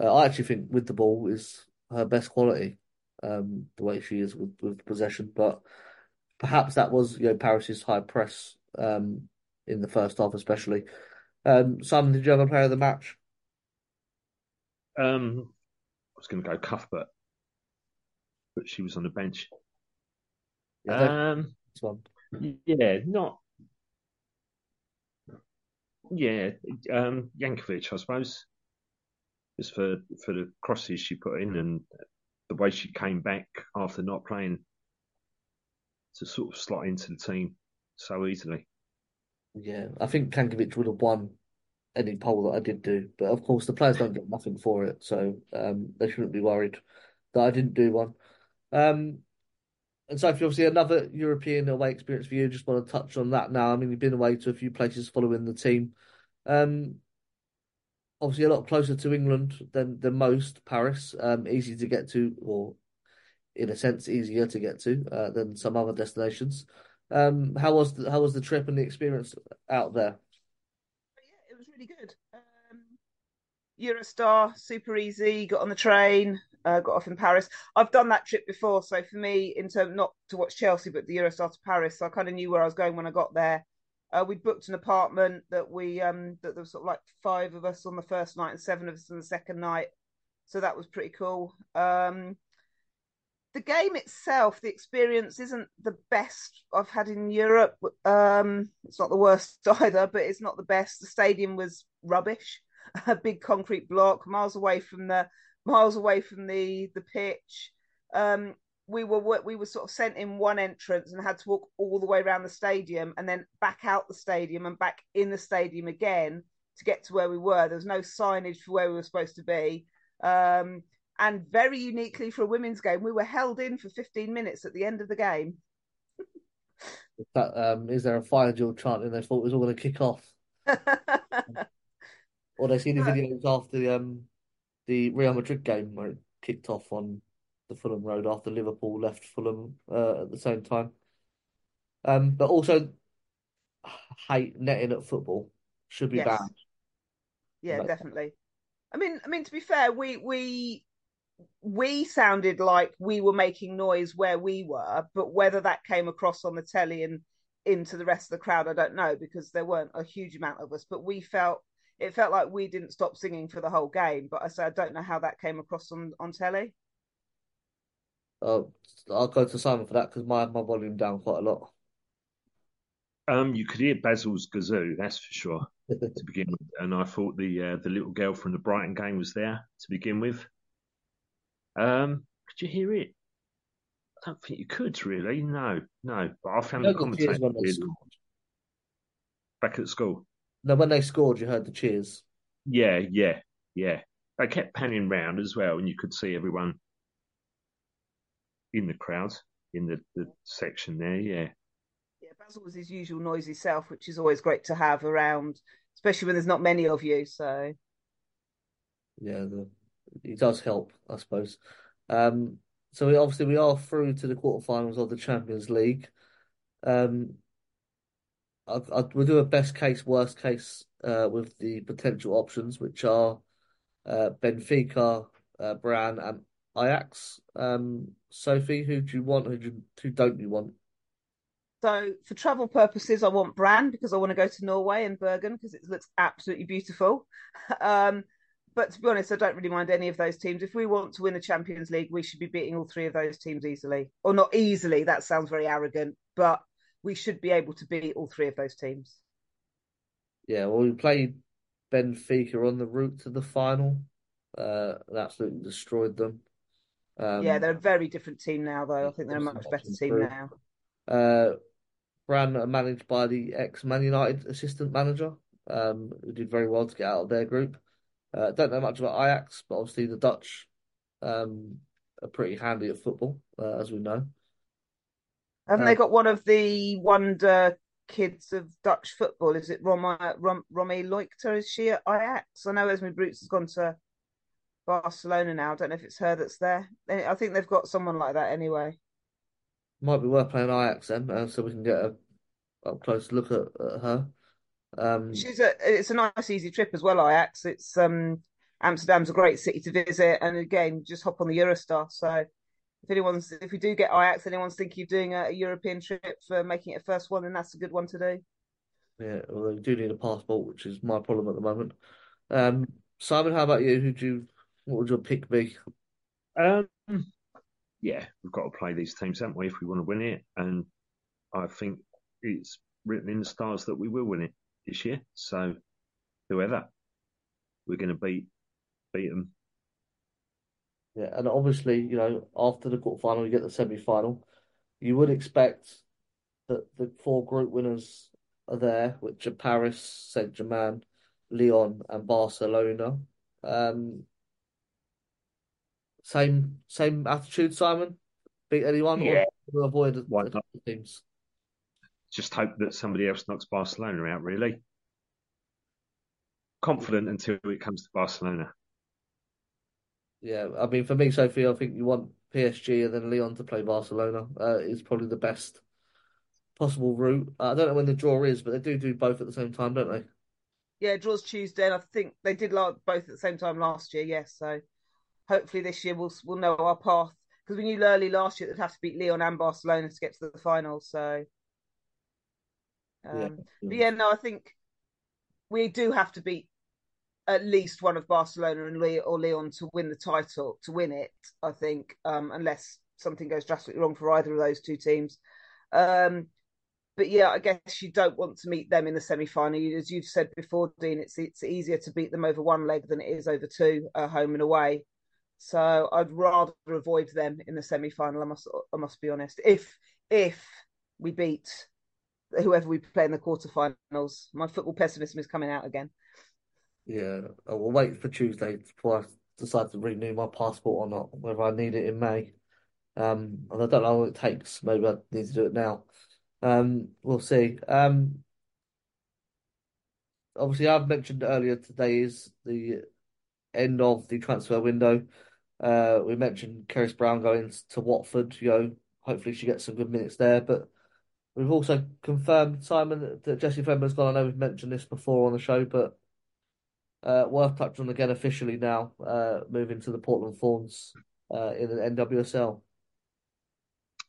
I actually think with the ball is her best quality, the way she is with possession. But perhaps that was Paris's high press in the first half, especially. Simon, did you have a player of the match? I was going to go Cuthbert, but she was on the bench. Janković, I suppose, just for the crosses she put in and the way she came back after not playing to sort of slot into the team so easily. Yeah, I think Čanković would have won any poll that I did do, but of course the players don't get nothing for it, so they shouldn't be worried that I didn't do one. And so, if you obviously another European away experience for you, just want to touch on that now. I mean, you've been away to a few places following the team. Obviously, a lot closer to England than most, Paris. Easy to get to, or in a sense, easier to get to than some other destinations. How was the trip and the experience out there? Yeah, it was really good. Eurostar, super easy. Got on the train. Got off in Paris. I've done that trip before, so for me, in terms not to watch Chelsea, but the Eurostar to Paris, so I kind of knew where I was going when I got there. We'd booked an apartment that we that there was sort of like five of us on the first night and seven of us on the second night, so that was pretty cool. The game itself, the experience isn't the best I've had in Europe. It's not the worst either, but it's not the best. The stadium was rubbish, a big concrete block, miles away from the pitch. We were sort of sent in one entrance and had to walk all the way around the stadium and then back out the stadium and back in the stadium again to get to where we were. There was no signage for where we were supposed to be. And very uniquely for a women's game, we were held in for 15 minutes at the end of the game. Is there a fire drill chanting? They thought it was all going to kick off. Or they see the videos after the Real Madrid game where it kicked off on the Fulham Road after Liverpool left Fulham at the same time. But also, hate netting at football should be banned. Yeah, like, definitely. I mean, to be fair, we sounded like we were making noise where we were, but whether that came across on the telly and into the rest of the crowd, I don't know, because there weren't a huge amount of us, but we felt... It felt like we didn't stop singing for the whole game, but I don't know how that came across on telly. I'll go to Simon for that because my volume down quite a lot. You could hear Basil's gazoo, that's for sure, to begin with. And I thought the little girl from the Brighton game was there to begin with. Could you hear it? I don't think you could really. No. But I found the commentator back at school. Now, when they scored, you heard the cheers. Yeah. They kept panning round as well, and you could see everyone in the crowd, in the section there, yeah. Yeah, Basil was his usual noisy self, which is always great to have around, especially when there's not many of you, so... Yeah, it does help, I suppose. So, we are through to the quarterfinals of the Champions League. We'll do a best case, worst case with the potential options, which are Benfica, Brann and Ajax. Sophie, who do you want? Who don't you want? So for travel purposes, I want Brann because I want to go to Norway and Bergen because it looks absolutely beautiful. But to be honest, I don't really mind any of those teams. If we want to win the Champions League, we should be beating all three of those teams easily. Or not easily, that sounds very arrogant, but... We should be able to beat all three of those teams. Yeah, well, we played Benfica on the route to the final. And absolutely destroyed them. They're a very different team now, though. I think they're a much better team now. Brann are managed by the ex-Man United assistant manager, who did very well to get out of their group. Don't know much about Ajax, but obviously the Dutch are pretty handy at football, as we know. Haven't they got one of the Wonder kids of Dutch football. Is it Romy Leupolz? Is she at Ajax? I know Esme Brooks has gone to Barcelona now. I don't know if it's her that's there. I think they've got someone like that anyway. Might be worth playing Ajax then, so we can get a up close look at her. It's a nice easy trip as well, Ajax. It's Amsterdam's a great city to visit, and again, just hop on the Eurostar. So if we do get Ajax, anyone's thinking of doing a European trip for making it a first one, then that's a good one to do. Yeah, well, we do need a passport, which is my problem at the moment. Simon, how about you? What would your pick be? Yeah, we've got to play these teams, haven't we, if we want to win it? And I think it's written in the stars that we will win it this year. So, whoever, we're going to beat them. Yeah, and obviously, you know, after the quarterfinal, you get the semi-final. You would expect that the four group winners are there, which are Paris, Saint-Germain, Lyon and Barcelona. Same attitude, Simon? Beat anyone or avoid the teams? Just hope that somebody else knocks Barcelona out, really. Confident until it comes to Barcelona. Yeah, I mean, for me, Sophie, I think you want PSG and then Lyon to play Barcelona. Is probably the best possible route. I don't know when the draw is, but they do both at the same time, don't they? Yeah, draws Tuesday, and I think they did both at the same time last year, yes. So hopefully this year we'll know our path. Because we knew early last year that they'd have to beat Lyon and Barcelona to get to the final. So, I think we do have to beat at least one of Barcelona and Lyon to win the title, to win it, I think, unless something goes drastically wrong for either of those two teams. But yeah, I guess you don't want to meet them in the semi-final. As you've said before, Dean, it's easier to beat them over one leg than it is over two, home and away. So I'd rather avoid them in the semi-final. I must be honest. If we beat whoever we play in the quarterfinals, my football pessimism is coming out again. Yeah, I will wait for Tuesday before I decide to renew my passport or not, whether I need it in May. And I don't know what it takes. Maybe I need to do it now. We'll see. Obviously, I've mentioned earlier today is the end of the transfer window. We mentioned Kerris Brown going to Watford. You know, hopefully she gets some good minutes there. But we've also confirmed, Simon, that Jessie Frember's gone. I know we've mentioned this before on the show, but worth touching on again officially now, moving to the Portland Thorns in the NWSL.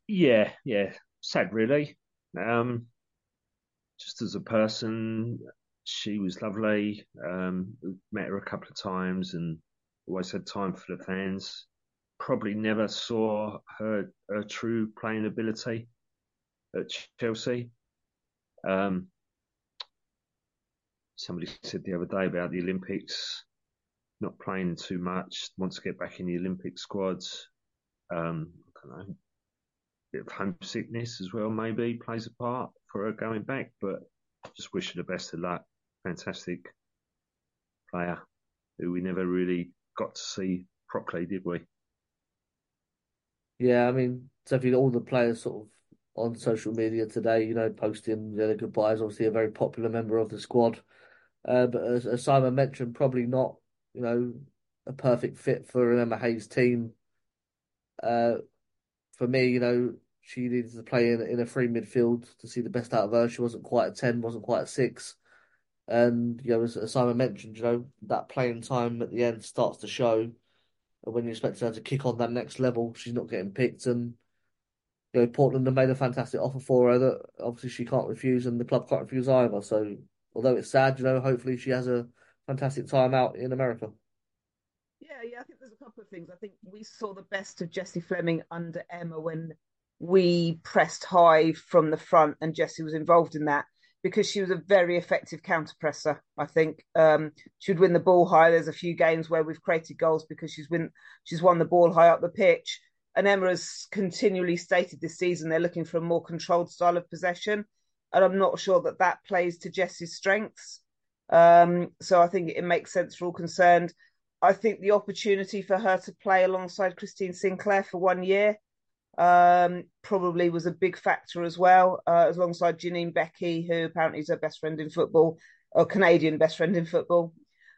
Yeah. Sad, really. Just as a person, she was lovely. Met her a couple of times and always had time for the fans. Probably never saw her true playing ability at Chelsea. Somebody said the other day about the Olympics, not playing too much, wants to get back in the Olympic squads. I don't know. Of homesickness as well, maybe plays a part for her going back, but just wish her the best of luck. Fantastic player who we never really got to see properly, did we? Yeah, I mean, so if all the players sort of on social media today, you know, posting their goodbyes, obviously a very popular member of the squad, but as Simon mentioned, probably not, you know, a perfect fit for an Emma Hayes team. For me, you know, she needed to play in a free midfield to see the best out of her. She wasn't quite a 10, wasn't quite a 6. And, you know, as Simon mentioned, you know, that playing time at the end starts to show. And when you expect her to kick on that next level, she's not getting picked. And, you know, Portland have made a fantastic offer for her that obviously she can't refuse and the club can't refuse either. So, although it's sad, you know, hopefully she has a fantastic time out in America. Yeah, I think there's a couple of things. I think we saw the best of Jessie Fleming under Emma when we pressed high from the front and Jessie was involved in that because she was a very effective counter-presser, I think. She would win the ball high. There's a few games where we've created goals because she's won the ball high up the pitch. And Emma has continually stated this season they're looking for a more controlled style of possession. And I'm not sure that plays to Jessie's strengths. So I think it makes sense for all concerned. I think the opportunity for her to play alongside Christine Sinclair for 1 year probably was a big factor as well, alongside Janine Becky, who apparently is her best friend in football, or Canadian best friend in football.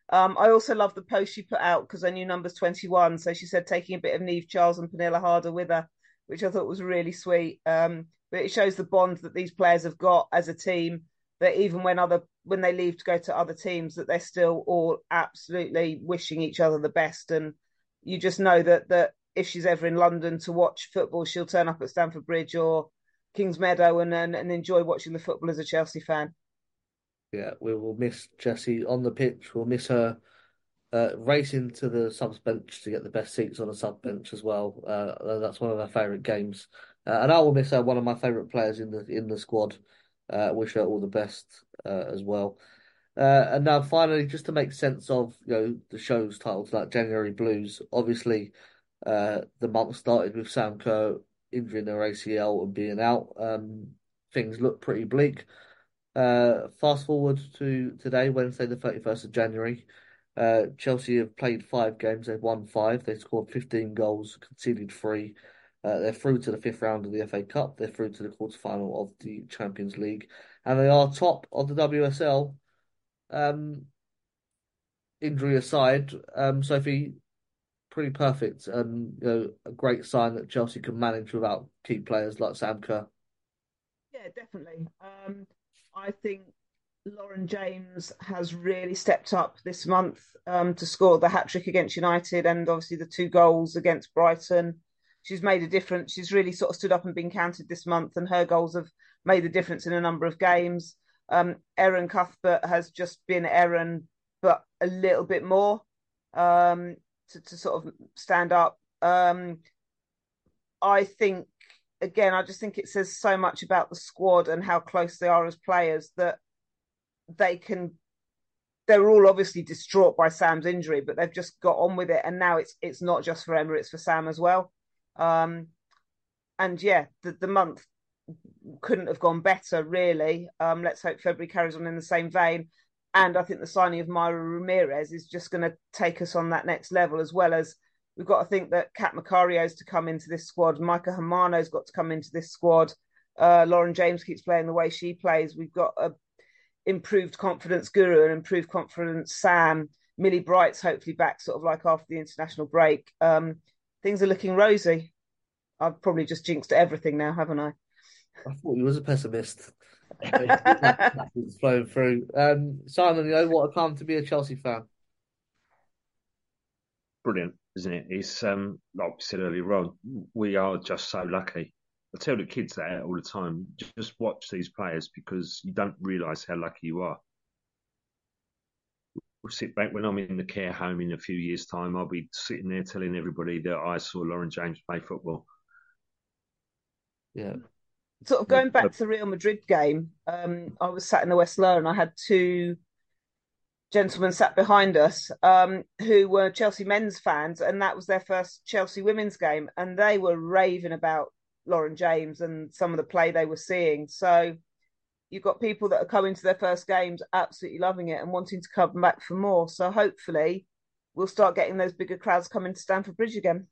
I also love the post she put out because I knew numbers 21. So she said taking a bit of Niamh Charles and Pernilla Harder with her, which I thought was really sweet. But it shows the bond that these players have got as a team, that even when they leave to go to other teams, that they're still all absolutely wishing each other the best. And you just know that if she's ever in London to watch football, she'll turn up at Stamford Bridge or Kingsmeadow and enjoy watching the football as a Chelsea fan. Yeah, we will miss Jessie on the pitch. We'll miss her racing to the subs bench to get the best seats on the sub bench as well. That's one of her favourite games. And I will miss her, one of my favourite players in the squad. Wish her all the best as well. And now finally, just to make sense of the show's titles like January Blues, obviously the month started with Sam Kerr injuring her ACL and being out. Things look pretty bleak. Fast forward to today, Wednesday, the 31st of January. Chelsea have played 5 games. They've won 5. They've scored 15 goals, conceded 3. They're through to the 5th round of the FA Cup. They're through to the quarterfinal of the Champions League. And they are top of the WSL. Injury aside, Sophie, pretty perfect. And a great sign that Chelsea can manage without key players like Sam Kerr. Yeah, definitely. I think Lauren James has really stepped up this month to score the hat-trick against United and obviously the 2 goals against Brighton. She's made a difference. She's really sort of stood up and been counted this month, and her goals have made a difference in a number of games. Erin Cuthbert has just been Erin, but a little bit more to sort of stand up. I think, again, I just think it says so much about the squad and how close they are as players that they're all obviously distraught by Sam's injury, but they've just got on with it. And now it's not just for Emma, it's for Sam as well. And yeah, the month couldn't have gone better, really. Let's hope February carries on in the same vein. And I think the signing of Mayra Ramirez is just going to take us on that next level, as well as we've got to think that Kat Macario's to come into this squad. Micah Hamano's got to come into this squad. Lauren James keeps playing the way she plays. We've got an improved confidence Guro and improved confidence Sam. Millie Bright's hopefully back sort of like after the international break. Things are looking rosy. I've probably just jinxed everything now, haven't I? I thought you was a pessimist. It's flowing through. Simon, what a time to be a Chelsea fan. Brilliant, isn't it? It's like I said earlier on, we are just so lucky. I tell the kids that all the time, just watch these players because you don't realise how lucky you are. We'll sit back when I'm in the care home in a few years' time, I'll be sitting there telling everybody that I saw Lauren James play football. Yeah. Sort of going back to the Real Madrid game, I was sat in the West Lower and I had 2 gentlemen sat behind us who were Chelsea men's fans, and that was their first Chelsea women's game, and they were raving about Lauren James and some of the play they were seeing. So you've got people that are coming to their first games absolutely loving it and wanting to come back for more. So hopefully we'll start getting those bigger crowds coming to Stamford Bridge again.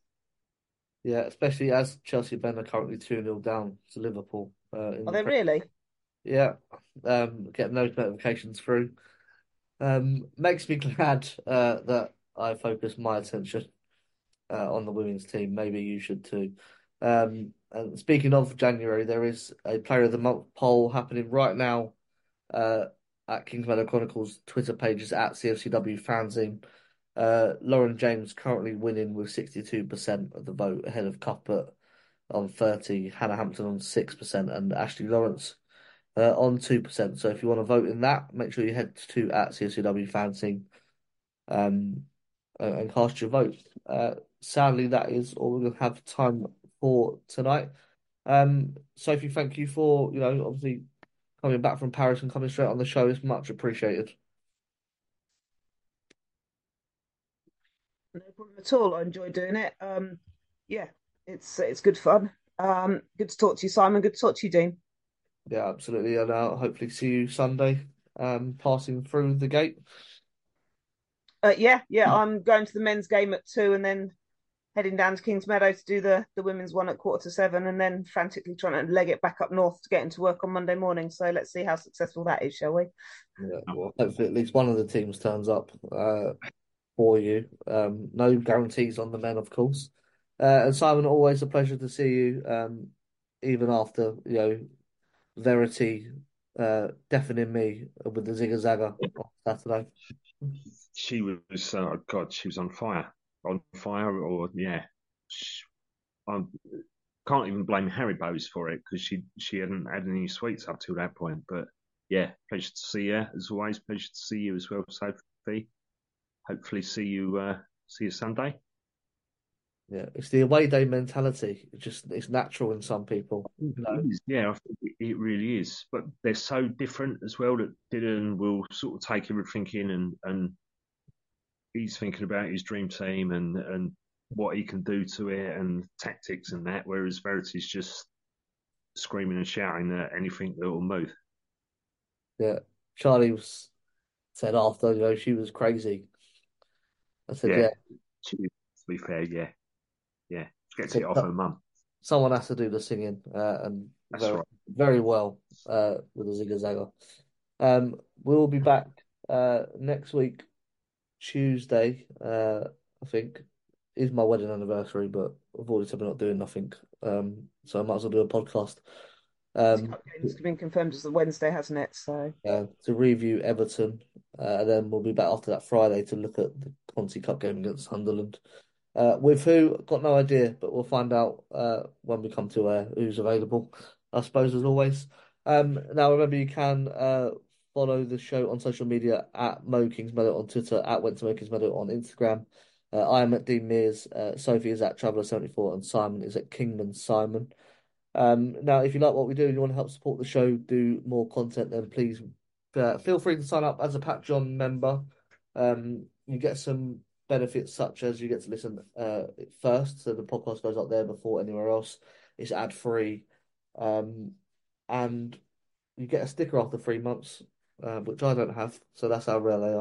Yeah, especially as Chelsea Ben are currently 2-0 down to Liverpool. Are they really? Yeah, getting those notifications through. Makes me glad that I focused my attention on the women's team. Maybe you should too. And speaking of January, there is a Player of the Month poll happening right now at Kingsmeadow Chronicles Twitter pages at CFCW Fanzine. Lauren James currently winning with 62% of the vote, ahead of Cuthbert on 30%, Hannah Hampton on 6%, and Ashley Lawrence on 2%. So if you want to vote in that, make sure you head to at CSCW Fanzine and cast your vote. Sadly, that is all we're going to have time for tonight. Sophie, thank you for, obviously coming back from Paris and coming straight on the show. It's much appreciated. No problem at all. I enjoy doing it. Yeah, it's good fun. Good to talk to you, Simon. Good to talk to you, Dean. Yeah, absolutely. And I'll hopefully see you Sunday, passing through the gate. Yeah. I'm going to the men's game at 2 and then heading down to Kingsmeadow to do the women's one at 6:45, and then frantically trying to leg it back up north to get into work on Monday morning. So let's see how successful that is, shall we? Yeah, well, hopefully at least one of the teams turns up for you. No guarantees on the men, of course. And Simon, always a pleasure to see you, even after, you know, Verity deafening me with the zigga-zagga on Saturday. She was, God, she was on fire. On fire, or yeah, I can't even blame Harry Bows for it because she hadn't had any sweets up till that point. But yeah, pleasure to see you as always. Pleasure to see you as well, Sophie. Hopefully, see you Sunday. Yeah, it's the away day mentality. It's natural in some people. You know? Yeah, I think it really is. But they're so different as well that Dylan will sort of take everything in and. He's thinking about his dream team and what he can do to it and tactics and that, whereas Verity's just screaming and shouting at anything that will move. Yeah. Charlie said after, you know, she was crazy. I said, yeah. She, to be fair, yeah. Yeah. She gets it off her mum. Someone has to do the singing and that's very, right. Very well with the zigga-zagga. We'll be back next week. Tuesday, I think, is my wedding anniversary, but I've already said we're not doing nothing, so I might as well do a podcast. It's been confirmed as the Wednesday, hasn't it? So to review Everton, and then we'll be back after that Friday to look at the Conti Cup game against Sunderland. With who, got no idea, but we'll find out when we come to air who's available, I suppose, as always. Now, remember, you can... follow the show on social media at Mow Kingsmeadow on Twitter, at Went to Mow Kingsmeadow on Instagram. I am at Dean Mears, Sophie is at Traveller74, and Simon is at Kingman Simon. Now, if you like what we do and you want to help support the show, do more content, then please feel free to sign up as a Patreon member. You get some benefits such as you get to listen first, so the podcast goes up there before anywhere else. It's ad-free. And you get a sticker after 3 months. Which I don't have, so that's how rare they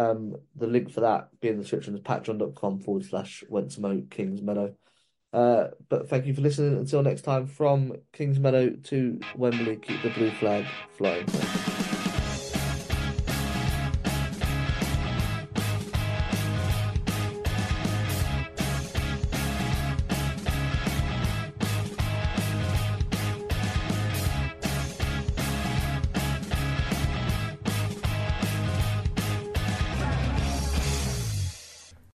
are. The link for that being in the description is patreon.com/Went to Mow Kingsmeadow. But thank you for listening. Until next time, from Kingsmeadow to Wembley, keep the blue flag flying.